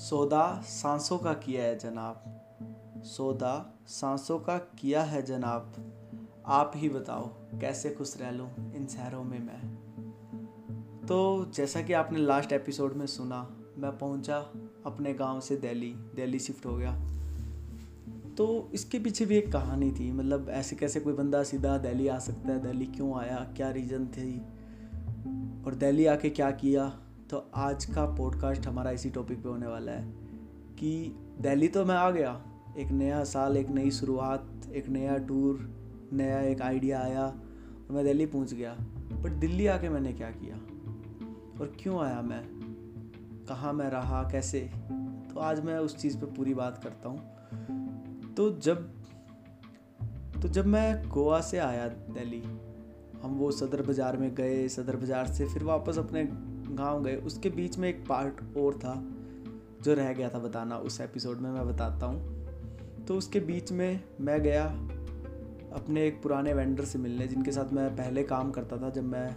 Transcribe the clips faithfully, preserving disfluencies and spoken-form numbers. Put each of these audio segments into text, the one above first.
सौदा सांसों का किया है जनाब, सौदा सांसों का किया है जनाब। आप ही बताओ कैसे खुश रह लूँ इन शहरों में मैं। तो जैसा कि आपने लास्ट एपिसोड में सुना, मैं पहुंचा अपने गांव से दिल्ली, दिल्ली शिफ्ट हो गया। तो इसके पीछे भी एक कहानी थी, मतलब ऐसे कैसे कोई बंदा सीधा दिल्ली आ सकता है, दिल्ली क्यों आया, क्या रीज़न थी और दिल्ली आके क्या किया। तो आज का पॉडकास्ट हमारा इसी टॉपिक पे होने वाला है कि दिल्ली तो मैं आ गया, एक नया साल, एक नई शुरुआत, एक नया टूर, नया एक आइडिया आया और मैं दिल्ली पहुंच गया, बट दिल्ली आके मैंने क्या किया और क्यों आया मैं, कहाँ मैं रहा, कैसे। तो आज मैं उस चीज़ पे पूरी बात करता हूँ। तो जब तो जब मैं गोवा से आया दिल्ली, हम वो सदर बाज़ार में गए, सदर बाज़ार से फिर वापस अपने गांव गए। उसके बीच में एक पार्ट और था जो रह गया था बताना, उस एपिसोड में मैं बताता हूँ। तो उसके बीच में मैं गया अपने एक पुराने वेंडर से मिलने, जिनके साथ मैं पहले काम करता था जब मैं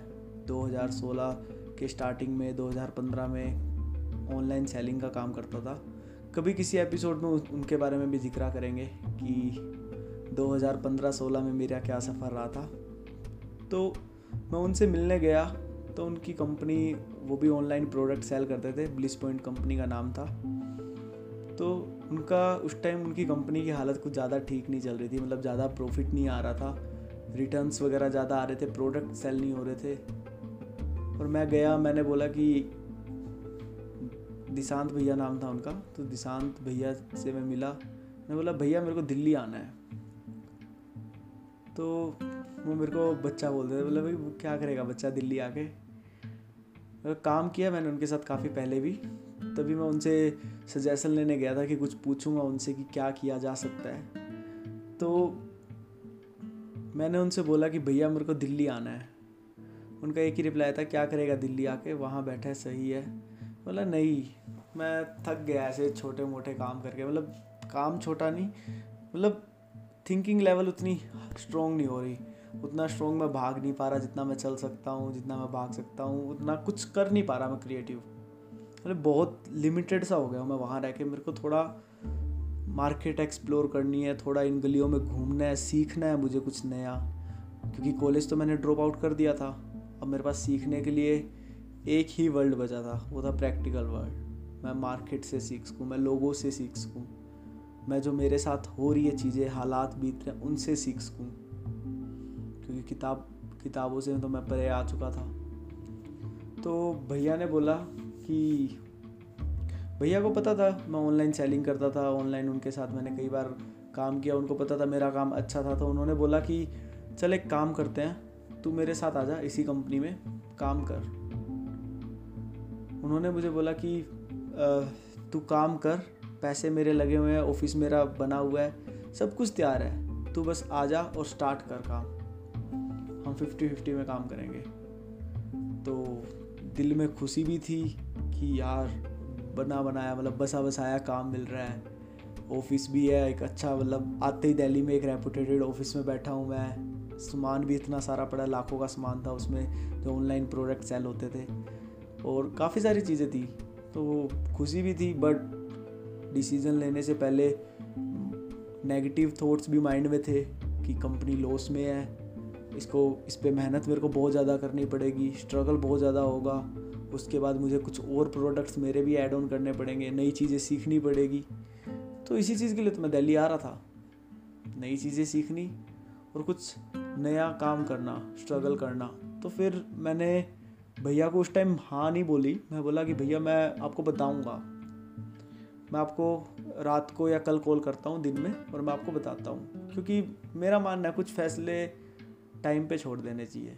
दो हज़ार सोलह के स्टार्टिंग में, दो हज़ार पंद्रह में ऑनलाइन सेलिंग का काम करता था। कभी किसी एपिसोड में उनके बारे में भी जिक्र करेंगे कि दो हज़ार पंद्रह सोलह में मेरा क्या सफ़र रहा था। तो मैं उनसे मिलने गया, तो उनकी कंपनी, वो भी ऑनलाइन प्रोडक्ट सेल करते थे, ब्लिस पॉइंट कंपनी का नाम था। तो उनका उस टाइम उनकी कंपनी की हालत कुछ ज़्यादा ठीक नहीं चल रही थी, मतलब ज़्यादा प्रॉफिट नहीं आ रहा था, रिटर्न्स वगैरह ज़्यादा आ रहे थे, प्रोडक्ट सेल नहीं हो रहे थे। और मैं गया, मैंने बोला कि दिशांत भैया नाम था उनका, तो दिशांत भैया से मैं मिला। मैंने बोला भैया मेरे को दिल्ली आना है। तो वो मेरे को बच्चा बोलते थे, बोला भाई क्या करेगा बच्चा दिल्ली आके। काम किया मैंने उनके साथ काफ़ी पहले भी, तभी मैं उनसे सजेशन लेने गया था कि कुछ पूछूंगा उनसे कि क्या किया जा सकता है। तो मैंने उनसे बोला कि भैया मेरे को दिल्ली आना है। उनका एक ही रिप्लाई था, क्या करेगा दिल्ली आके, वहाँ बैठा है सही है। बोला नहीं मैं थक गया ऐसे छोटे मोटे काम करके, मतलब काम छोटा नहीं, मतलब थिंकिंग लेवल उतनी स्ट्रॉन्ग नहीं हो रही, उतना स्ट्रॉन्ग मैं भाग नहीं पा रहा जितना मैं चल सकता हूँ, जितना मैं भाग सकता हूँ उतना कुछ कर नहीं पा रहा मैं क्रिएटिव, मतलब बहुत लिमिटेड सा हो गया मैं वहाँ रह के। मेरे को थोड़ा मार्केट एक्सप्लोर करनी है, थोड़ा इन गलियों में घूमना है, सीखना है मुझे कुछ नया, क्योंकि कॉलेज तो मैंने ड्रॉप आउट कर दिया था। अब मेरे पास सीखने के लिए एक ही वर्ल्ड बचा था, वो था प्रैक्टिकल वर्ल्ड। मैं मार्केट से सीख सकूँ, मैं लोगों से सीख सकूँ, मैं जो मेरे साथ हो रही है चीज़ें, हालात बीत रहे हैं उनसे सीख सकूँ, क्योंकि किताब किताबों से तो मैं परे आ चुका था। तो भैया ने बोला कि भैया को पता था मैं ऑनलाइन सेलिंग करता था, ऑनलाइन उनके साथ मैंने कई बार काम किया, उनको पता था मेरा काम अच्छा था। तो उन्होंने बोला कि चल एक काम करते हैं, तू मेरे साथ आ जा, इसी कंपनी में काम कर। उन्होंने मुझे बोला कि तू काम कर, पैसे मेरे लगे हुए हैं, ऑफिस मेरा बना हुआ है, सब कुछ तैयार है, तू बस आ जा और स्टार्ट कर काम, हम फिफ्टी फिफ्टी में काम करेंगे। तो दिल में खुशी भी थी कि यार बना बनाया, मतलब बसा बसाया काम मिल रहा है, ऑफिस भी है एक अच्छा, मतलब आते ही दिल्ली में एक रेपुटेटेड ऑफिस में बैठा हूँ मैं। सामान भी इतना सारा पड़ा, लाखों का सामान था उसमें जो ऑनलाइन प्रोडक्ट सेल होते थे, और काफ़ी सारी चीज़ें थी। तो खुशी भी थी, बट डिसीज़न लेने से पहले नेगेटिव थॉट्स भी माइंड में थे कि कंपनी लॉस में है, इसको इस पे मेहनत मेरे को बहुत ज़्यादा करनी पड़ेगी, स्ट्रगल बहुत ज़्यादा होगा, उसके बाद मुझे कुछ और प्रोडक्ट्स मेरे भी ऐड ऑन करने पड़ेंगे, नई चीज़ें सीखनी पड़ेगी। तो इसी चीज़ के लिए तो मैं दिल्ली आ रहा था, नई चीज़ें सीखनी और कुछ नया काम करना, स्ट्रगल करना। तो फिर मैंने भैया को उस टाइम हाँ नहीं बोली, मैं बोला कि भैया मैं आपको बताऊँगा, मैं आपको रात को या कल कॉल करता हूँ दिन में और मैं आपको बताता हूँ, क्योंकि मेरा मानना है कुछ फैसले टाइम पे छोड़ देने चाहिए।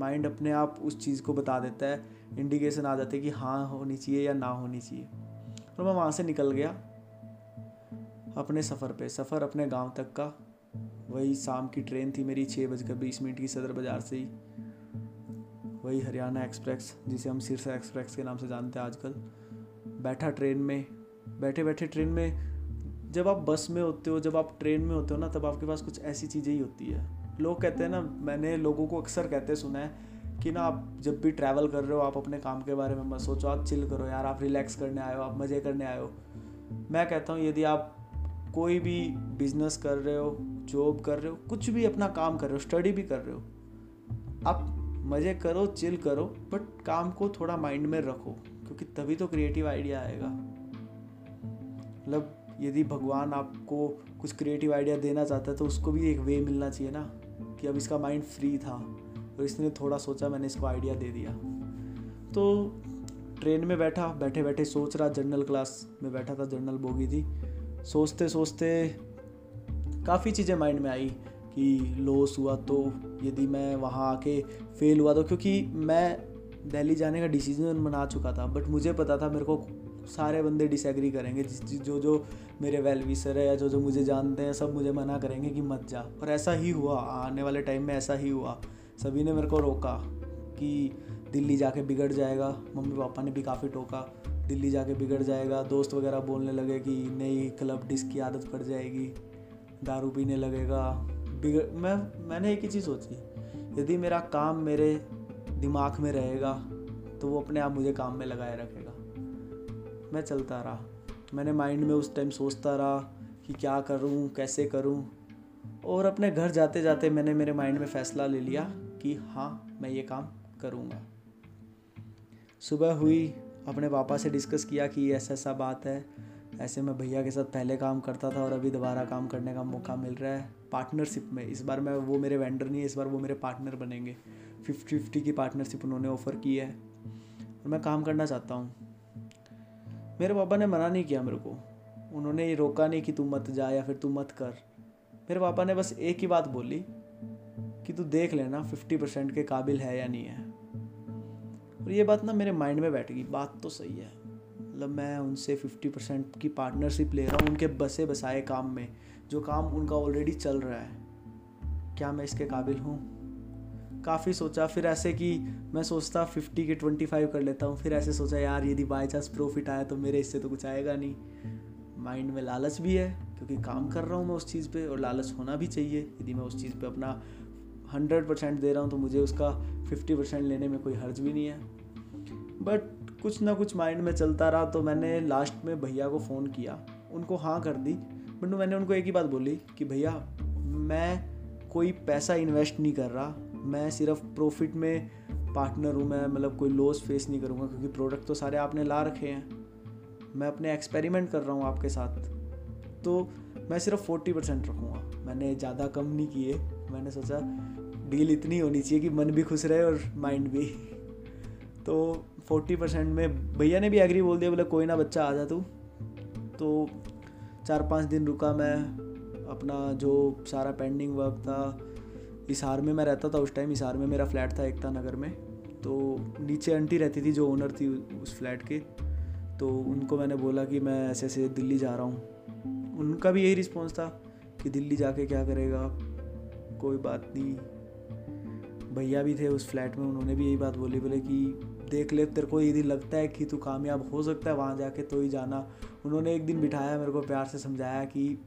माइंड अपने आप उस चीज़ को बता देता है, इंडिकेशन आ जाते हैं कि हाँ होनी चाहिए या ना होनी चाहिए। और मैं वहाँ से निकल गया अपने सफ़र पे, सफ़र अपने गांव तक का। वही शाम की ट्रेन थी मेरी छः बजकर बीस मिनट की सदर बाज़ार से ही, वही हरियाणा एक्सप्रेस जिसे हम सिरसा एक्सप्रेस के नाम से जानते हैं आजकल। बैठा ट्रेन में, बैठे बैठे ट्रेन में, जब आप बस में होते हो, जब आप ट्रेन में होते हो ना, तब आपके पास कुछ ऐसी चीज़ें ही होती है। लोग कहते हैं ना, मैंने लोगों को अक्सर कहते सुना है कि ना आप जब भी ट्रैवल कर रहे हो आप अपने काम के बारे में मत सोचो, आप चिल करो यार, आप रिलैक्स करने आए हो, आप मज़े करने आए हो। मैं कहता हूँ यदि आप कोई भी बिजनेस कर रहे हो, जॉब कर रहे हो, कुछ भी अपना काम कर रहे हो, स्टडी भी कर रहे हो, आप मज़े करो, चिल करो, बट काम को थोड़ा माइंड में रखो, क्योंकि तभी तो क्रिएटिव आइडिया आएगा। मतलब यदि भगवान आपको कुछ क्रिएटिव आइडिया देना चाहता है तो उसको भी एक वे मिलना चाहिए ना, कि अब इसका माइंड फ्री था और इसने थोड़ा सोचा, मैंने इसको आइडिया दे दिया। तो ट्रेन में बैठा, बैठे बैठे सोच रहा, जनरल क्लास में बैठा था, जनरल बोगी थी, सोचते सोचते काफ़ी चीज़ें माइंड में आई कि लॉस हुआ तो, यदि मैं वहाँ आके फेल हुआ तो, क्योंकि मैं दिल्ली जाने का डिसीजन बना चुका था, बट मुझे पता था मेरे को सारे बंदे डिसएग्री करेंगे, जिस जो जो मेरे वेलविशर है या जो जो मुझे जानते हैं सब मुझे मना करेंगे कि मत जा। पर ऐसा ही हुआ, आने वाले टाइम में ऐसा ही हुआ, सभी ने मेरे को रोका कि दिल्ली जाके बिगड़ जाएगा, मम्मी पापा ने भी काफ़ी टोका, दिल्ली जाके बिगड़ जाएगा, दोस्त वगैरह बोलने लगे कि नहीं क्लब डिस्क की आदत पड़ जाएगी, दारू पीने लगेगा, बिगड़। मैं मैंने एक ही चीज़ सोची, यदि मेरा काम मेरे दिमाग में रहेगा तो वो अपने आप मुझे काम में लगाए रखेगा। मैं चलता रहा, मैंने माइंड में उस टाइम सोचता रहा कि क्या करूं, कैसे करूं, और अपने घर जाते जाते मैंने मेरे माइंड में फ़ैसला ले लिया कि हाँ मैं ये काम करूंगा। सुबह हुई, अपने पापा से डिस्कस किया कि ऐसा ऐसा बात है, ऐसे मैं भैया के साथ पहले काम करता था और अभी दोबारा काम करने का मौका मिल रहा है पार्टनरशिप में। इस बार मैं वो मेरे वेंडर नहीं है, इस बार वो मेरे पार्टनर बनेंगे, फिफ्टी फिफ्टी की पार्टनरशिप उन्होंने ऑफ़र की है और मैं काम करना चाहता हूँ। मेरे पापा ने मना नहीं किया मेरे को, उन्होंने ये रोका नहीं कि तू मत जा या फिर तू मत कर। मेरे पापा ने बस एक ही बात बोली कि तू देख लेना पचास परसेंट के काबिल है या नहीं है। और ये बात ना मेरे माइंड में बैठ गई, बात तो सही है, मतलब मैं उनसे पचास परसेंट की पार्टनरशिप ले रहा हूँ उनके बसे बसाए काम में, जो काम उनका ऑलरेडी चल रहा है, क्या मैं इसके काबिल हूँ। काफ़ी सोचा, फिर ऐसे कि मैं सोचता फिफ्टी के पच्चीस कर लेता हूँ, फिर ऐसे सोचा यार यदि बाई चांस प्रॉफिट आया तो मेरे इससे तो कुछ आएगा नहीं। माइंड में लालच भी है क्योंकि काम कर रहा हूँ मैं उस चीज़ पे, और लालच होना भी चाहिए। यदि मैं उस चीज़ पे अपना सौ परसेंट दे रहा हूँ तो मुझे उसका पचास परसेंट लेने में कोई हर्ज भी नहीं है। बट कुछ ना कुछ माइंड में चलता रहा, तो मैंने लास्ट में भैया को फ़ोन किया, उनको हाँ कर दी, बट मैंने उनको एक ही बात बोली कि भैया मैं कोई पैसा इन्वेस्ट नहीं कर रहा, मैं सिर्फ प्रॉफिट में पार्टनर हूँ, मैं मतलब कोई लॉस फेस नहीं करूँगा, क्योंकि प्रोडक्ट तो सारे आपने ला रखे हैं, मैं अपने एक्सपेरिमेंट कर रहा हूँ आपके साथ, तो मैं सिर्फ चालीस परसेंट रखूँगा। मैंने ज़्यादा कम नहीं किए, मैंने सोचा डील इतनी होनी चाहिए कि मन भी खुश रहे और माइंड भी। तो चालीस परसेंट में भैया ने भी एग्री बोल दिया, बोला कोई ना बच्चा आ जा तू। तो चार पाँच दिन रुका मैं, अपना जो सारा पेंडिंग वर्क था, हिसार में मैं रहता था उस टाइम, हिसार में मेरा फ्लैट था एकता नगर में, तो नीचे आंटी रहती थी जो ओनर थी उस फ्लैट के, तो उनको मैंने बोला कि मैं ऐसे ऐसे दिल्ली जा रहा हूँ। उनका भी यही रिस्पॉन्स था कि दिल्ली जाके क्या करेगा, कोई बात नहीं। भैया भी थे उस फ्लैट में, उन्होंने भी यही बात बोली, बोले कि देख ले तेरे को यदि लगता है कि तू कामयाब हो सकता है वहाँ जाके तो ही जाना। उन्होंने एक दिन बिठाया मेरे को, प्यार से समझाया कि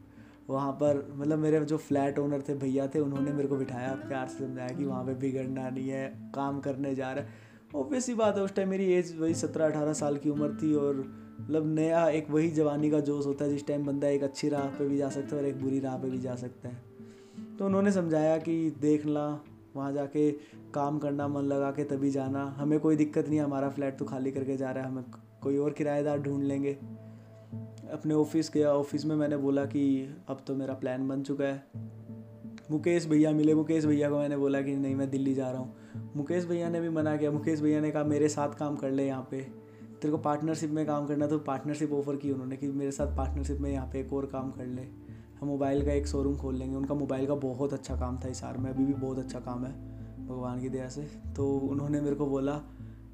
वहाँ पर, मतलब मेरे जो फ्लैट ओनर थे भैया थे, उन्होंने मेरे को बिठाया, प्यार से समझाया कि वहाँ पे बिगड़ना नहीं है, काम करने जा रहा है। ऑब्वियस ही बात है, उस टाइम मेरी एज वही सत्रह अठारह साल की उम्र थी, और मतलब नया एक वही जवानी का जोश होता है जिस टाइम बंदा एक अच्छी राह पे भी जा सकता है और एक बुरी राह पे भी जा सकता है। तो उन्होंने समझाया कि देखना वहाँ जाके काम करना, मन लगा के तभी जाना, हमें कोई दिक्कत नहीं है, हमारा फ्लैट तो खाली करके जा रहा है, हमें कोई और किराएदार ढूंढ लेंगे। अपने ऑफिस गया, ऑफिस में मैंने बोला कि अब तो मेरा प्लान बन चुका है। मुकेश भैया मिले, मुकेश भैया को मैंने बोला कि नहीं मैं दिल्ली जा रहा हूँ। मुकेश भैया ने भी मना किया, मुकेश भैया ने कहा मेरे साथ काम कर ले, यहाँ पे तेरे को पार्टनरशिप में काम करना, तो पार्टनरशिप ऑफर की उन्होंने कि मेरे साथ पार्टनरशिप में यहाँ पे एक और काम कर ले, हम मोबाइल का एक शोरूम खोल लेंगे। उनका मोबाइल का बहुत अच्छा काम था हिसार में, अभी भी बहुत अच्छा काम है भगवान की दया से। तो उन्होंने मेरे को बोला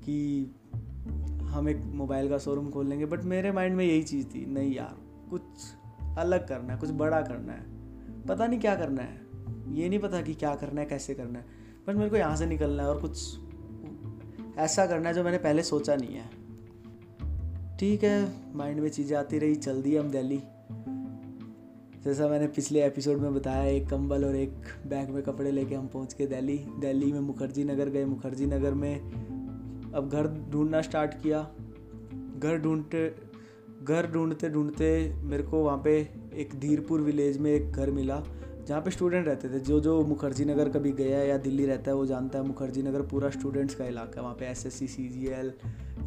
कि हम एक मोबाइल का शोरूम खोल लेंगे, बट मेरे माइंड में यही चीज़ थी, नहीं यार कुछ अलग करना है, कुछ बड़ा करना है, पता नहीं क्या करना है, ये नहीं पता कि क्या करना है, कैसे करना है, बट मेरे को यहाँ से निकलना है और कुछ ऐसा करना है जो मैंने पहले सोचा नहीं है। ठीक है, माइंड में चीज़ें आती रही, चल दी हम दिल्ली। जैसा मैंने पिछले एपिसोड में बताया, एक कंबल और एक बैग में कपड़े लेके हम पहुंच गए दिल्ली। दिल्ली में मुखर्जी नगर गए, मुखर्जी नगर में अब घर ढूंढना स्टार्ट किया। घर ढूंढते घर ढूंढते ढूंढते मेरे को वहाँ पे एक धीरपुर विलेज में एक घर मिला जहाँ पे स्टूडेंट रहते थे। जो जो मुखर्जी नगर कभी गया या दिल्ली रहता है वो जानता है मुखर्जी नगर पूरा स्टूडेंट्स का इलाका है। वहाँ पे एसएससी, सीजीएल,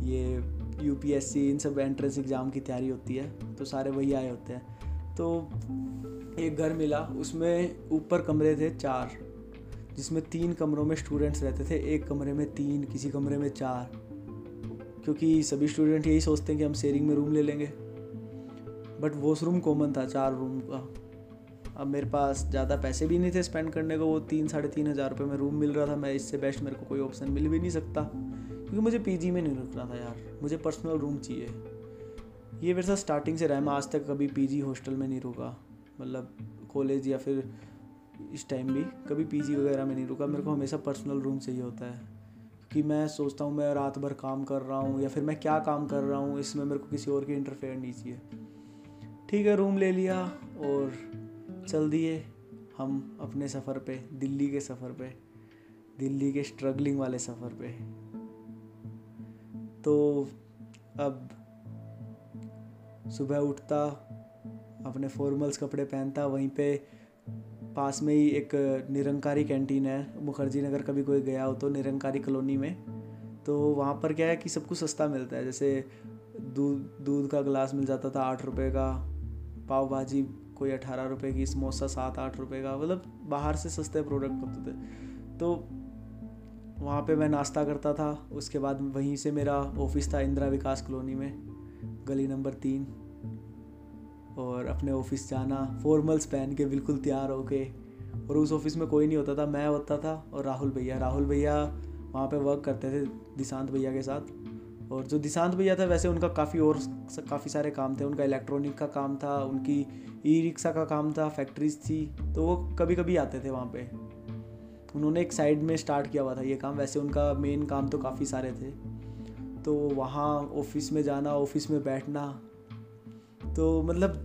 ये यूपीएससी, इन सब एंट्रेंस एग्ज़ाम की तैयारी होती है, तो सारे वही आए होते हैं। तो एक घर मिला, उसमें ऊपर कमरे थे चार, जिसमें तीन कमरों में स्टूडेंट्स रहते थे, एक कमरे में तीन, किसी कमरे में चार, क्योंकि सभी स्टूडेंट यही सोचते हैं कि हम शेयरिंग में रूम ले लेंगे। बट वॉशरूम कॉमन था चार रूम का। अब मेरे पास ज़्यादा पैसे भी नहीं थे स्पेंड करने को, वो तीन साढ़े तीन हज़ार रुपये में रूम मिल रहा था। मैं इससे बेस्ट मेरे को कोई ऑप्शन मिल भी नहीं सकता, क्योंकि मुझे पीजी में नहीं रुकना था यार, मुझे पर्सनल रूम चाहिए। ये मेरे साथ स्टार्टिंग से रहा, मैं आज तक कभी पीजी हॉस्टल में नहीं रुका, मतलब कॉलेज या फिर इस टाइम भी कभी पीजी वगैरह में नहीं रुका। मेरे को हमेशा पर्सनल रूम चाहिए होता है, क्योंकि मैं सोचता हूँ मैं रात भर काम कर रहा हूँ या फिर मैं क्या काम कर रहा हूँ, इसमें मेरे को किसी और की इंटरफेयर नहीं चाहिए। ठीक है, रूम ले लिया और चल दिए हम अपने सफ़र पे, दिल्ली के सफ़र पे, दिल्ली के स्ट्रगलिंग वाले सफ़र पे। तो अब सुबह उठता, अपने फॉर्मल्स कपड़े पहनता, वहीं पे पास में ही एक निरंकारी कैंटीन है मुखर्जी नगर, कभी कोई गया हो तो निरंकारी कॉलोनी में। तो वहाँ पर क्या है कि सब कुछ सस्ता मिलता है, जैसे दूध दूध का गिलास मिल जाता था आठ रुपये का, पाव भाजी कोई अठारह रुपए की, समोसा सात आठ रुपए का, मतलब बाहर से सस्ते प्रोडक्ट होते थे। तो वहाँ पे मैं नाश्ता करता था। उसके बाद वहीं से मेरा ऑफिस था इंदिरा विकास कॉलोनी में, गली नंबर तीन, और अपने ऑफिस जाना फॉर्मल्स पहन के बिल्कुल तैयार होके। और उस ऑफिस में कोई नहीं होता था, मैं होता था और राहुल भैया। राहुल भैया वहाँ पे वर्क करते थे दिशांत भैया के साथ, और जो दिशांत भैया था वैसे उनका काफ़ी और काफ़ी सारे काम थे, उनका इलेक्ट्रॉनिक का काम था, उनकी ई रिक्शा का काम था, फैक्ट्रीज थी, तो वो कभी कभी आते थे वहाँ पे। उन्होंने एक साइड में स्टार्ट किया हुआ था ये काम, वैसे उनका मेन काम तो काफ़ी सारे थे। तो वहाँ ऑफिस में जाना, ऑफिस में बैठना, तो मतलब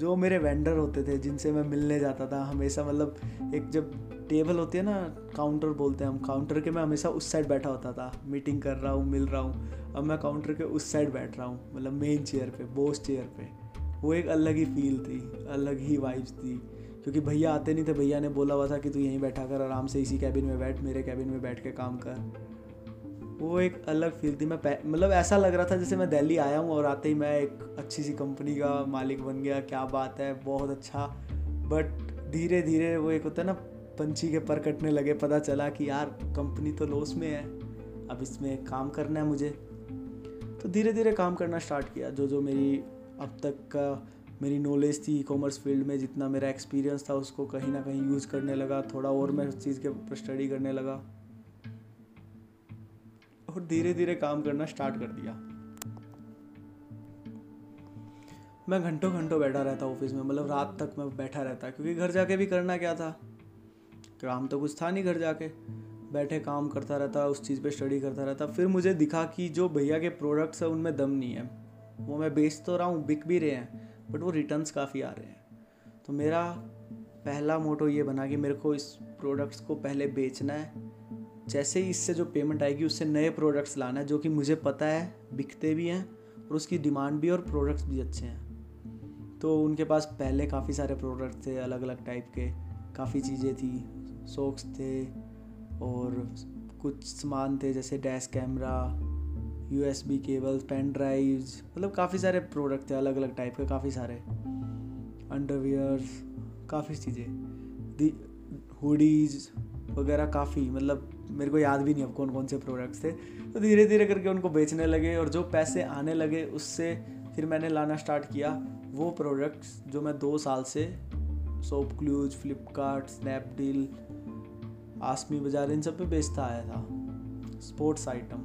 जो मेरे वेंडर होते थे जिनसे मैं मिलने जाता था हमेशा, मतलब एक जब टेबल होती है ना, काउंटर बोलते हैं हम, काउंटर के मैं हमेशा उस साइड बैठा होता था। मीटिंग कर रहा हूँ, मिल रहा हूँ, अब मैं काउंटर के उस साइड बैठ रहा हूँ, मतलब मेन चेयर पे, बॉस चेयर पे। वो एक अलग ही फील थी, अलग ही वाइब्स थी, क्योंकि भैया आते नहीं थे। भैया ने बोला हुआ था कि तू यहीं बैठा कर, आराम से इसी कैबिन में बैठ, मेरे कैबिन में बैठ के काम कर। वो एक अलग फील थी। मैं मतलब ऐसा लग रहा था जैसे मैं दिल्ली आया हूँ और आते ही मैं एक अच्छी सी कंपनी का मालिक बन गया, क्या बात है, बहुत अच्छा। बट धीरे धीरे वो एक होता है ना, पंछी के पर कटने लगे, पता चला कि यार कंपनी तो लॉस में है, अब इसमें काम करना है मुझे। तो धीरे धीरे काम करना स्टार्ट किया। जो जो मेरी अब तक का मेरी नॉलेज थी ई कॉमर्स फील्ड में, जितना मेरा एक्सपीरियंस था, उसको कहीं ना कहीं यूज़ करने लगा। थोड़ा और मैं उस चीज़ के ऊपर स्टडी करने लगा और धीरे धीरे काम करना स्टार्ट कर दिया। मैं घंटों घंटों बैठा रहता ऑफिस में, मतलब रात तक मैं बैठा रहता, क्योंकि घर जाके भी करना क्या था, काम तो कुछ था नहीं। घर जाके बैठे काम करता रहता, उस चीज़ पे स्टडी करता रहता। फिर मुझे दिखा कि जो भैया के प्रोडक्ट्स हैं उनमें दम नहीं है, वो मैं बेच तो रहा हूँ, बिक भी रहे हैं, बट वो रिटर्न्स काफ़ी आ रहे हैं। तो मेरा पहला मोटो ये बना कि मेरे को इस प्रोडक्ट्स को पहले बेचना है, जैसे ही इससे जो पेमेंट आएगी उससे नए प्रोडक्ट्स लाना है, जो कि मुझे पता है बिकते भी हैं और उसकी डिमांड भी और प्रोडक्ट्स भी अच्छे हैं। तो उनके पास पहले काफ़ी सारे प्रोडक्ट्स थे, अलग अलग टाइप के काफ़ी चीज़ें थी, सॉक्स थे और कुछ सामान थे जैसे dash camera, USB cables, pen drives, मतलब काफ़ी सारे प्रोडक्ट थे अलग अलग टाइप के, काफ़ी सारे अंडरवियर्स, काफ़ी चीज़ें, हुडीज वगैरह, काफ़ी, मतलब मेरे को याद भी नहीं अब कौन कौन से प्रोडक्ट्स थे। तो धीरे धीरे करके उनको बेचने लगे और जो पैसे आने लगे उससे फिर मैंने लाना स्टार्ट किया वो प्रोडक्ट्स जो मैं दो साल से शॉप क्लूज, फ्लिपकार्ट, स्नैपडील, आसमी बाज़ार, इन सब पे बेचता आया था। Sports item.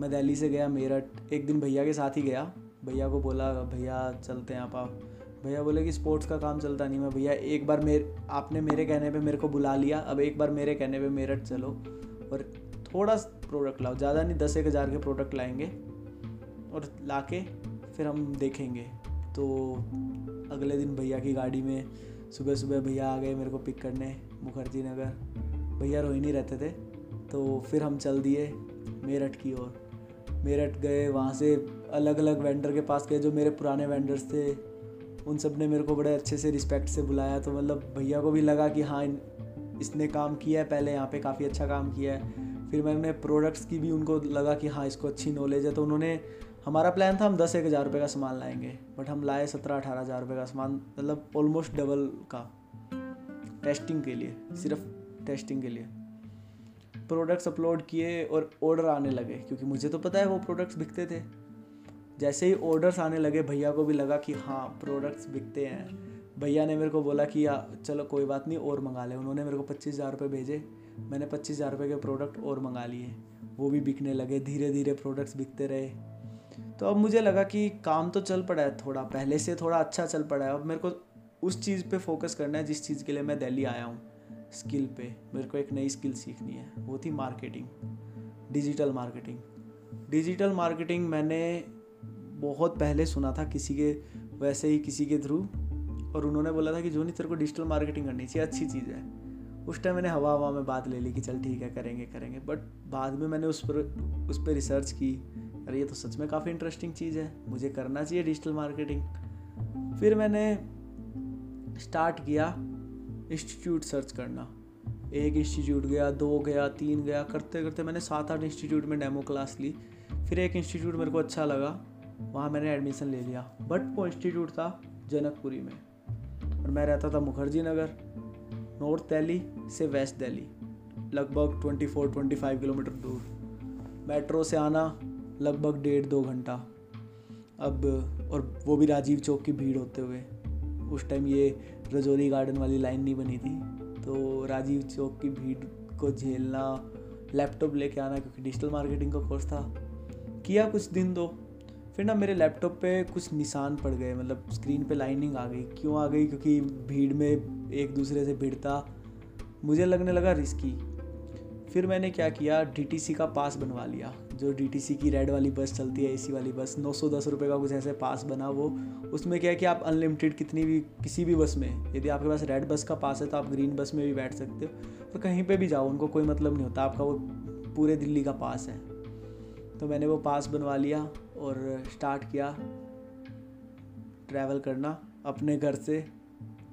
मैं दिल्ली से गया मेरठ, एक दिन भैया के साथ ही गया। भैया को बोला भैया चलते हैं आप आप भैया बोले कि स्पोर्ट्स का काम चलता नहीं। मैं भैया एक बार मेरे आपने मेरे कहने पे मेरे को बुला लिया, अब एक बार मेरे कहने पे मेरठ चलो और थोड़ा प्रोडक्ट लाओ, ज़्यादा नहीं, दस एक हज़ार के प्रोडक्ट लाएंगे और ला के फिर हम देखेंगे तो अगले दिन भैया की गाड़ी में सुबह सुबह भैया आ गए मेरे को पिक करने मुखर्जी नगर। भैया रोहिणी रहते थे। तो फिर हम चल दिए मेरठ की ओर। मेरठ गए, वहाँ से अलग अलग वेंडर के पास गए। जो मेरे पुराने वेंडर्स थे उन सब ने मेरे को बड़े अच्छे से रिस्पेक्ट से बुलाया। तो मतलब भैया को भी लगा कि हाँ इसने काम किया है पहले, यहाँ पे काफ़ी अच्छा काम किया है। फिर मैंने प्रोडक्ट्स की भी उनको लगा कि हाँ इसको अच्छी नॉलेज है। तो उन्होंने, हमारा प्लान था हम दस एक हज़ार रुपये का सामान लाएंगे, बट हम लाए सत्रह अठारह हज़ार रुपये का सामान, मतलब ऑलमोस्ट डबल का, टेस्टिंग के लिए, सिर्फ टेस्टिंग के लिए। प्रोडक्ट्स अपलोड किए और ऑर्डर आने लगे, क्योंकि मुझे तो पता है वो प्रोडक्ट्स बिकते थे। जैसे ही ऑर्डर्स आने लगे भैया को भी लगा कि हाँ प्रोडक्ट्स बिकते हैं। भैया ने मेरे को बोला कि या चलो कोई बात नहीं और मंगा ले। उन्होंने मेरे को पच्चीस हज़ार रुपये भेजे, मैंने पच्चीस हज़ार रुपये के प्रोडक्ट और मंगा लिए, वो भी बिकने लगे। धीरे धीरे प्रोडक्ट्स बिकते रहे। तो अब मुझे लगा कि काम तो चल पड़ा है, थोड़ा पहले से थोड़ा अच्छा चल पड़ा है। अब मेरे को उस चीज़ पर फोकस करना है जिस चीज़ के लिए मैं दिल्ली आया हूँ, स्किल पे। मेरे को एक नई स्किल सीखनी है, वो थी marketing, digital marketing. Digital marketing मैंने बहुत पहले सुना था किसी के, वैसे ही किसी के थ्रू, और उन्होंने बोला था कि जोनी तेरे को डिजिटल मार्केटिंग करनी चाहिए, अच्छी चीज़ है। उस टाइम मैंने हवा हवा में बात ले ली कि चल ठीक है करेंगे करेंगे बट बाद में मैंने उस पर उस पर रिसर्च की, अरे ये तो सच में काफ़ी इंटरेस्टिंग चीज़ है, मुझे करना चाहिए डिजिटल मार्केटिंग। फिर मैंने स्टार्ट किया इंस्टीट्यूट सर्च करना। एक इंस्टीट्यूट गया, दो गया, तीन गया, करते करते मैंने सात आठ इंस्टीट्यूट में डेमो क्लास ली। फिर एक इंस्टीट्यूट मेरे को अच्छा लगा, वहाँ मैंने एडमिशन ले लिया, बट वो इंस्टीट्यूट था जनकपुरी में और मैं रहता था मुखर्जी नगर, नॉर्थ दिल्ली से वेस्ट दिल्ली लगभग चौबीस पच्चीस किलोमीटर दूर। मेट्रो से आना लगभग डेढ़ दो घंटा। अब और वो भी राजीव चौक की भीड़ होते हुए। उस टाइम ये रजौरी गार्डन वाली लाइन नहीं बनी थी, तो राजीव चौक की भीड़ को झेलना, लैपटॉप लेके आना, क्योंकि डिजिटल मार्केटिंग का कोर्स था। किया कुछ दिन दो, फिर ना मेरे लैपटॉप पे कुछ निशान पड़ गए, मतलब स्क्रीन पे लाइनिंग आ गई। क्यों आ गई? क्योंकि भीड़ में एक दूसरे से भिड़ता, मुझे लगने लगा रिस्की। फिर मैंने क्या किया, डीटीसी का पास बनवा लिया। जो डीटीसी की रेड वाली बस चलती है, एसी वाली बस, नौ सौ दस रुपये का कुछ ऐसे पास बना। वो उसमें क्या है कि आप अनलिमिटेड कितनी भी किसी भी बस में, यदि आपके पास रेड बस का पास है तो आप ग्रीन बस में भी बैठ सकते हो और कहीं पे भी जाओ, उनको कोई मतलब नहीं होता आपका, वो पूरे दिल्ली का पास है। तो मैंने वो पास बनवा लिया और स्टार्ट किया ट्रैवल करना अपने घर से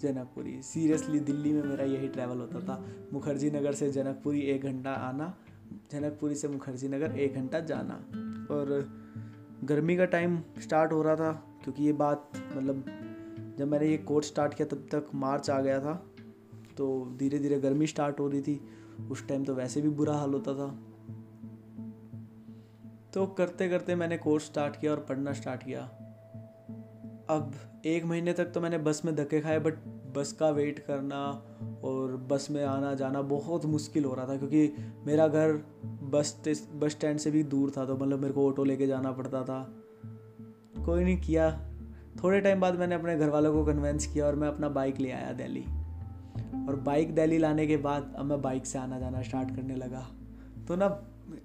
जनकपुरी। सीरियसली दिल्ली में मेरा यही ट्रैवल होता था, मुखर्जी नगर से जनकपुरी एक घंटा आना, जनकपुरी से मुखर्जी नगर एक घंटा जाना। और गर्मी का टाइम स्टार्ट हो रहा था, क्योंकि ये बात मतलब जब मैंने ये कोर्स स्टार्ट किया तब तक मार्च आ गया था, तो धीरे धीरे गर्मी स्टार्ट हो रही थी। उस टाइम तो वैसे भी बुरा हाल होता था। तो करते करते मैंने कोर्स स्टार्ट किया और पढ़ना स्टार्ट किया। अब एक महीने तक तो मैंने बस में धक्के खाए, बट बस का वेट करना और बस में आना जाना बहुत मुश्किल हो रहा था, क्योंकि मेरा घर बस बस स्टैंड से भी दूर था। तो मतलब मेरे को ऑटो लेके जाना पड़ता था। कोई नहीं, किया थोड़े टाइम बाद मैंने अपने घर वालों को कन्विंस किया और मैं अपना बाइक ले आया दिल्ली। और बाइक दिल्ली लाने के बाद अब मैं बाइक से आना जाना स्टार्ट करने लगा। तो ना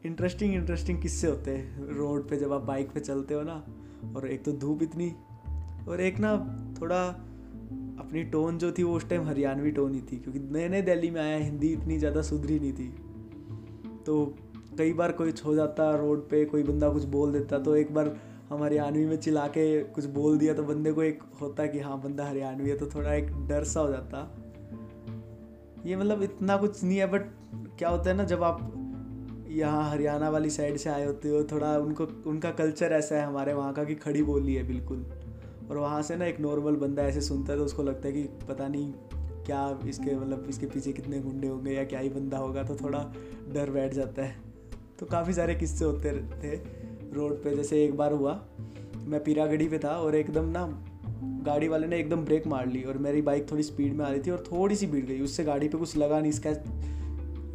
इंटरेस्टिंग इंटरेस्टिंग किस्से होते हैं रोड पे जब आप बाइक पे चलते हो ना। और एक तो धूप इतनी, और एक ना थोड़ा अपनी टोन जो थी वो उस टाइम हरियाणवी टोन ही थी, क्योंकि नए नए दिल्ली में आया, हिंदी इतनी ज़्यादा सुधरी नहीं थी। तो कई बार कोई हो जाता रोड पे, कोई बंदा कुछ बोल देता। तो एक बार हम हरियाणवी में चिल्ला के कुछ बोल दिया तो बंदे को एक होता कि हाँ बंदा हरियाणवी है, तो थोड़ा एक डर सा हो जाता। ये मतलब इतना कुछ नहीं है, बट क्या होता है ना, जब आप यहाँ हरियाणा वाली साइड से आए होते हो, थोड़ा उनको उनका कल्चर ऐसा है हमारे वहाँ का कि खड़ी बोली है बिल्कुल। और वहाँ से ना एक नॉर्मल बंदा ऐसे सुनता है तो उसको लगता है कि पता नहीं क्या इसके मतलब इसके पीछे कितने गुंडे होंगे या क्या ही बंदा होगा, तो थोड़ा डर बैठ जाता है। तो काफ़ी सारे किस्से होते थे रोड पे। जैसे एक बार हुआ, मैं पीरागढ़ी पे था और एकदम ना गाड़ी वाले ने एकदम ब्रेक मार ली और मेरी बाइक थोड़ी स्पीड में आ रही थी और थोड़ी सी भिड़ गई। उससे गाड़ी पे कुछ लगा नहीं, स्क्रैच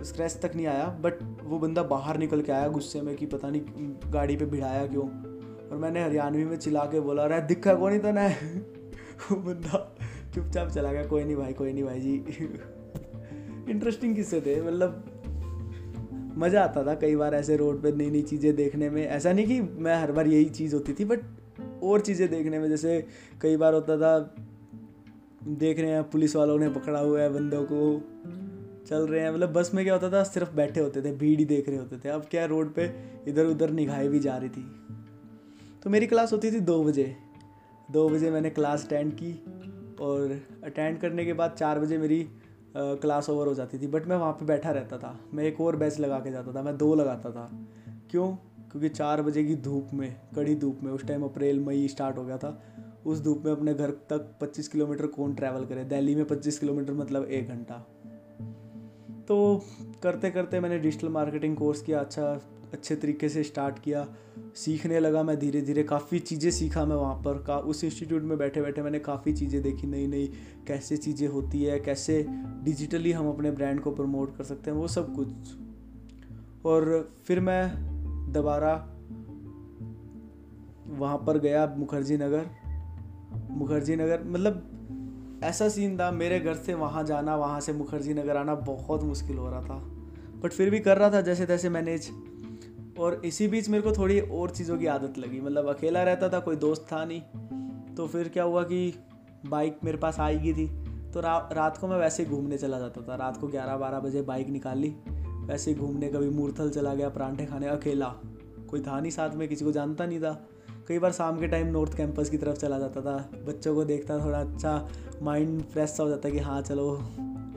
स्क्रैच तक नहीं आया, बट वो बंदा बाहर निकल के आया गुस्से में कि पता नहीं गाड़ी पे भिड़ाया क्यों। और मैंने हरियाणवी में चिल्ला के बोला, अरे दिखा को नहीं तो ना। वो बंदा चुपचाप चला गया, कोई नहीं भाई, कोई नहीं भाई जी। इंटरेस्टिंग किस्से थे, मतलब मज़ा आता था कई बार ऐसे रोड पे नई नई चीज़ें देखने में। ऐसा नहीं कि मैं हर बार यही चीज़ होती थी, बट और चीज़ें देखने में, जैसे कई बार होता था देख रहे हैं पुलिस वालों ने पकड़ा हुआ है बंदों को, चल रहे हैं, मतलब बस में क्या होता था सिर्फ बैठे होते थे, भीड़ ही देख रहे होते थे। अब क्या रोड पे इधर उधर निगाहें भी जा रही थी। तो मेरी क्लास होती थी दो बजे दो बजे मैंने क्लास अटेंड की, और अटेंड करने के बाद चार बजे मेरी क्लास ओवर हो जाती थी। बट मैं वहाँ पे बैठा रहता था, मैं एक और बैच लगा के जाता था, मैं दो लगाता था। क्यों? क्योंकि चार बजे की धूप में, कड़ी धूप में, उस टाइम अप्रैल मई स्टार्ट हो गया था, उस धूप में अपने घर तक पच्चीस किलोमीटर कौन ट्रैवल करे। दिल्ली में पच्चीस किलोमीटर मतलब एक घंटा। तो करते करते मैंने डिजिटल मार्केटिंग कोर्स किया, अच्छा अच्छे तरीके से स्टार्ट किया, सीखने लगा मैं धीरे धीरे, काफ़ी चीज़ें सीखा मैं वहाँ पर। का उस इंस्टीट्यूट में बैठे बैठे मैंने काफ़ी चीज़ें देखी, नई नई कैसे चीज़ें होती है, कैसे डिजिटली हम अपने ब्रांड को प्रमोट कर सकते हैं, वो सब कुछ। और फिर मैं दोबारा वहाँ पर गया मुखर्जी नगर मुखर्जी नगर। मतलब ऐसा सीन था, मेरे घर से वहाँ जाना, वहाँ से मुखर्जी नगर आना बहुत मुश्किल हो रहा था, बट फिर भी कर रहा था जैसे तैसे मैनेज। और इसी बीच मेरे को थोड़ी और चीज़ों की आदत लगी, मतलब अकेला रहता था, कोई दोस्त था नहीं। तो फिर क्या हुआ कि बाइक मेरे पास आएगी थी, तो रा, रात को मैं वैसे ही घूमने चला जाता था। रात को ग्यारह बारह बजे बाइक निकाल ली, वैसे ही घूमने, कभी मूर्थल चला गया परांठे खाने, अकेला, कोई था नहीं साथ में, किसी को जानता नहीं था। कई बार शाम के टाइम नॉर्थ कैंपस की तरफ चला जाता था, बच्चों को देखता, थोड़ा अच्छा माइंड फ्रेश सा हो जाता कि हाँ चलो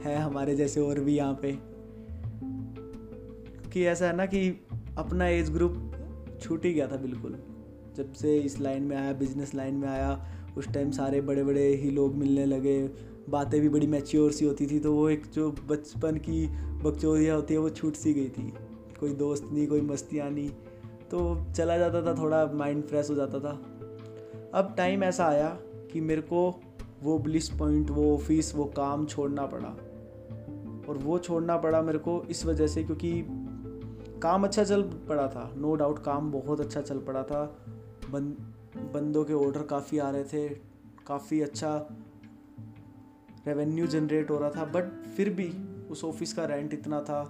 है हमारे जैसे और भी यहाँ पे। कि ऐसा है ना कि अपना एज ग्रुप छूट ही गया था बिल्कुल, जब से इस लाइन में आया, बिजनेस लाइन में आया। उस टाइम सारे बड़े बड़े ही लोग मिलने लगे, बातें भी बड़ी मैच्योर सी होती थी, तो वो एक जो बचपन की बकचोदियाँ होती है वो छूट सी गई थी। कोई दोस्त नहीं, कोई मस्तियाँ नहीं, तो चला जाता था, थोड़ा माइंड फ्रेश हो जाता था। अब टाइम ऐसा आया कि मेरे को वो ब्लिस पॉइंट, वो ऑफिस, वो काम छोड़ना पड़ा। और वो छोड़ना पड़ा मेरे को इस वजह से क्योंकि काम अच्छा चल पड़ा था, नो डाउट काम बहुत अच्छा चल पड़ा था, बंद, बंदों के ऑर्डर काफ़ी आ रहे थे, काफ़ी अच्छा रेवेन्यू जनरेट हो रहा था। बट फिर भी उस ऑफिस का रेंट इतना था,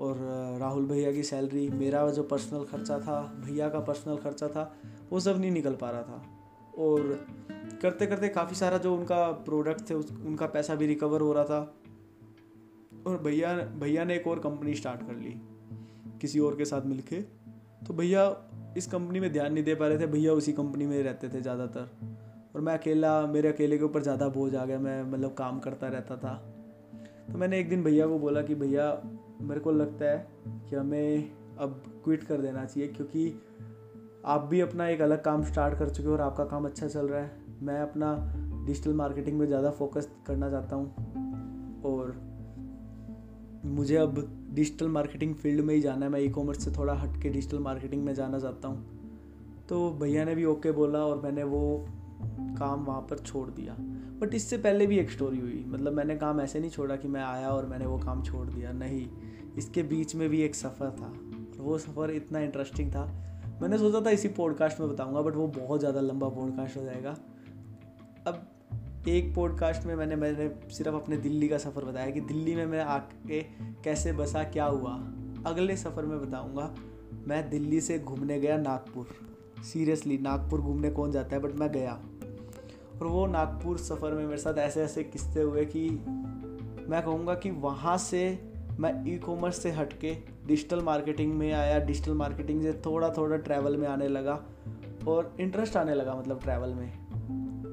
और राहुल भैया की सैलरी, मेरा जो पर्सनल खर्चा था, भैया का पर्सनल खर्चा था, वो सब नहीं निकल पा रहा था। और करते करते काफ़ी सारा जो उनका प्रोडक्ट थे उस, उनका पैसा भी रिकवर हो रहा था। और भैया भैया ने एक और कंपनी स्टार्ट कर ली किसी और के साथ मिलके। तो भैया इस कंपनी में ध्यान नहीं दे पा रहे थे, भैया उसी कंपनी में रहते थे ज़्यादातर। और मैं अकेला, मेरे अकेले के ऊपर ज़्यादा बोझ आ गया, मैं मतलब काम करता रहता था। तो मैंने एक दिन भैया को बोला कि भैया मेरे को लगता है कि हमें अब क्विट कर देना चाहिए, क्योंकि आप भी अपना एक अलग काम स्टार्ट कर चुके हो और आपका काम अच्छा चल रहा है, मैं अपना डिजिटल मार्केटिंग में ज़्यादा फोकस करना चाहता हूँ, और मुझे अब डिजिटल मार्केटिंग फील्ड में ही जाना है, मैं ई कॉमर्स से थोड़ा हट के डिजिटल मार्केटिंग में जाना चाहता हूँ। तो भैया ने भी ओके बोला और मैंने वो काम वहाँ पर छोड़ दिया। बट इससे पहले भी एक स्टोरी हुई, मतलब मैंने काम ऐसे नहीं छोड़ा कि मैं आया और मैंने वो काम छोड़ दिया, नहीं, इसके बीच में भी एक सफ़र था। और वो सफ़र इतना इंटरेस्टिंग था, मैंने सोचा था इसी पॉडकास्ट में बताऊंगा, बट वो बहुत ज़्यादा लंबा पॉडकास्ट हो जाएगा। अब एक पॉडकास्ट में मैंने मैंने सिर्फ अपने दिल्ली का सफ़र बताया कि दिल्ली में मैं आके कैसे बसा, क्या हुआ। अगले सफ़र में बताऊँगा मैं दिल्ली से घूमने गया नागपुर। सीरियसली, नागपुर घूमने कौन जाता है, बट मैं गया। और वो नागपुर सफ़र में मेरे साथ ऐसे ऐसे किस्से हुए कि मैं कहूँगा कि वहाँ से मैं ई कॉमर्स से हट के डिजिटल मार्केटिंग में आया, डिजिटल मार्केटिंग से थोड़ा थोड़ा ट्रैवल में आने लगा और इंटरेस्ट आने लगा, मतलब ट्रैवल में।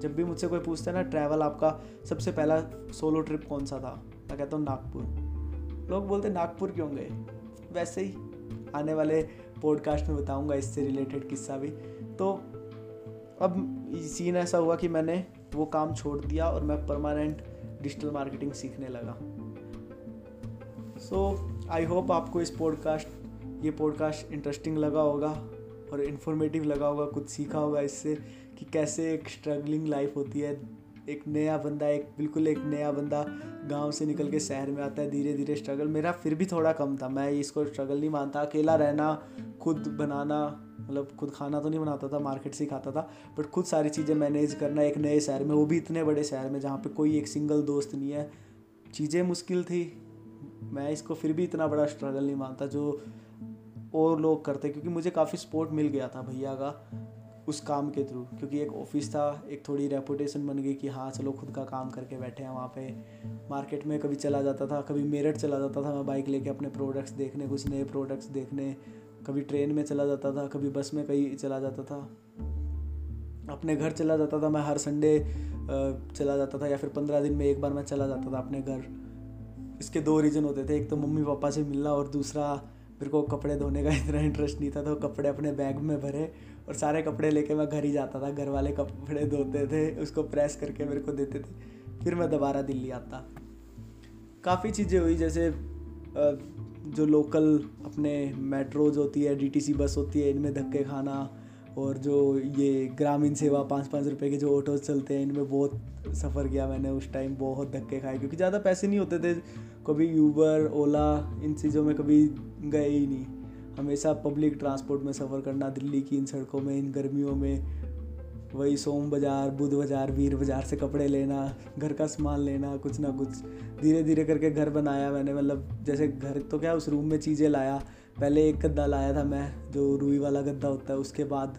जब भी मुझसे कोई पूछता है ना ट्रैवल आपका सबसे पहला सोलो ट्रिप कौन सा था, मैं कहता हूँ नागपुर। लोग बोलते नागपुर क्यों गए? वैसे ही आने वाले पॉडकास्ट में बताऊँगा इससे रिलेटेड किस्सा भी। तो अब सीन ऐसा हुआ कि मैंने वो काम छोड़ दिया और मैं परमानेंट डिजिटल मार्केटिंग सीखने लगा। सो आई होप आपको इस पॉडकास्ट ये पॉडकास्ट इंटरेस्टिंग लगा होगा और इन्फॉर्मेटिव लगा होगा, कुछ सीखा होगा इससे कि कैसे एक स्ट्रगलिंग लाइफ होती है। एक नया बंदा एक बिल्कुल एक नया बंदा गांव से निकल के शहर में आता है, धीरे धीरे स्ट्रगल। मेरा फिर भी थोड़ा कम था, मैं इसको स्ट्रगल नहीं मानता। अकेला रहना, खुद बनाना, मतलब खुद खाना तो नहीं बनाता था, मार्केट से ही खाता था, बट खुद सारी चीज़ें मैनेज करना एक नए शहर में, वो भी इतने बड़े शहर में जहाँ पे कोई एक सिंगल दोस्त नहीं है, चीज़ें मुश्किल थी। मैं इसको फिर भी इतना बड़ा स्ट्रगल नहीं मानता जो और लोग करते, क्योंकि मुझे काफ़ी सपोर्ट मिल गया था भैया का, उस काम के थ्रू, क्योंकि एक ऑफिस था, एक थोड़ी रेपुटेशन बन गई कि हाँ चलो खुद का काम करके बैठे हैं। वहाँ पे मार्केट में कभी चला जाता था, कभी मेरठ चला जाता था मैं बाइक लेके अपने प्रोडक्ट्स देखने, कुछ नए प्रोडक्ट्स देखने, कभी ट्रेन में चला जाता था, कभी बस में कहीं चला जाता था, अपने घर चला जाता था। मैं हर संडे चला जाता था या फिर पंद्रह दिन में एक बार मैं चला जाता था अपने घर। इसके दो रीज़न होते थे, एक तो मम्मी पापा से मिलना और दूसरा मेरे को कपड़े धोने का इतना इंटरेस्ट नहीं था, तो कपड़े अपने बैग में भरे और सारे कपड़े लेके मैं घर ही जाता था। घर वाले कपड़े धोते थे, उसको प्रेस करके मेरे को देते थे, फिर मैं दोबारा दिल्ली आता। काफ़ी चीज़ें हुई, जैसे जो लोकल अपने मेट्रोज होती है, डीटीसी बस होती है, इनमें धक्के खाना, और जो ये ग्रामीण सेवा पाँच पाँच रुपये के जो ऑटोज चलते हैं, इनमें बहुत सफ़र किया मैंने उस टाइम, बहुत धक्के खाए क्योंकि ज़्यादा पैसे नहीं होते थे। कभी यूबर, ओला, इन चीज़ों में कभी गए ही नहीं, हमेशा पब्लिक ट्रांसपोर्ट में सफ़र करना दिल्ली की इन सड़कों में, इन गर्मियों में। वही सोम बाज़ार, बुध बाज़ार, वीर बाज़ार से कपड़े लेना, घर का सामान लेना, कुछ ना कुछ धीरे धीरे करके घर बनाया मैंने। मतलब जैसे घर तो क्या, उस रूम में चीज़ें लाया। पहले एक गद्दा लाया था मैं, जो रूई वाला गद्दा होता है, उसके बाद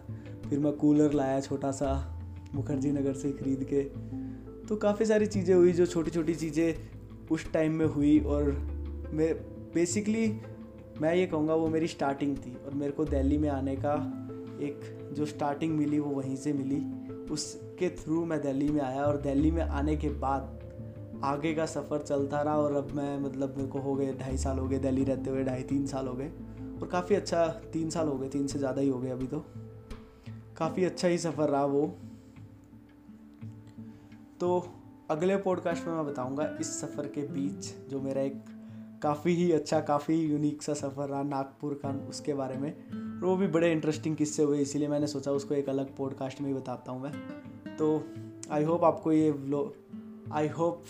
फिर मैं कूलर लाया छोटा सा, मुखर्जी नगर से ख़रीद के। तो काफ़ी सारी चीज़ें हुई जो छोटी छोटी चीज़ें उस टाइम में हुई, और मैं बेसिकली मैं ये कहूँगा वो मेरी स्टार्टिंग थी। और मेरे को दिल्ली में आने का एक जो स्टार्टिंग मिली वो वहीं से मिली, उसके थ्रू मैं दिल्ली में आया। और दिल्ली में आने के बाद आगे का सफ़र चलता रहा, और अब मैं मतलब मेरे को हो गए ढाई साल हो गए दिल्ली रहते हुए, ढाई तीन साल हो गए, और काफ़ी अच्छा, तीन साल हो गए, तीन से ज़्यादा ही हो गए अभी, तो काफ़ी अच्छा ही सफ़र रहा वो। तो अगले पॉडकास्ट में मैं बताऊँगा इस सफ़र के बीच जो मेरा एक काफ़ी ही अच्छा, काफ़ी यूनिक सा सफ़र रहा नागपुर का, उसके बारे में। और वो भी बड़े इंटरेस्टिंग किस्से हुए, इसीलिए मैंने सोचा उसको एक अलग पॉडकास्ट में ही बताता हूँ मैं। तो आई होप आपको ये व्लॉग, आई होप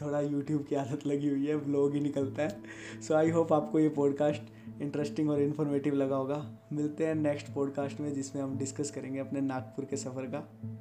थोड़ा यूट्यूब की आदत लगी हुई है, व्लॉग ही निकलता है। सो आई होप आपको ये पॉडकास्ट इंटरेस्टिंग और इन्फॉर्मेटिव लगा होगा। मिलते हैं नेक्स्ट पॉडकास्ट में, जिसमें हम डिस्कस करेंगे अपने नागपुर के सफ़र का।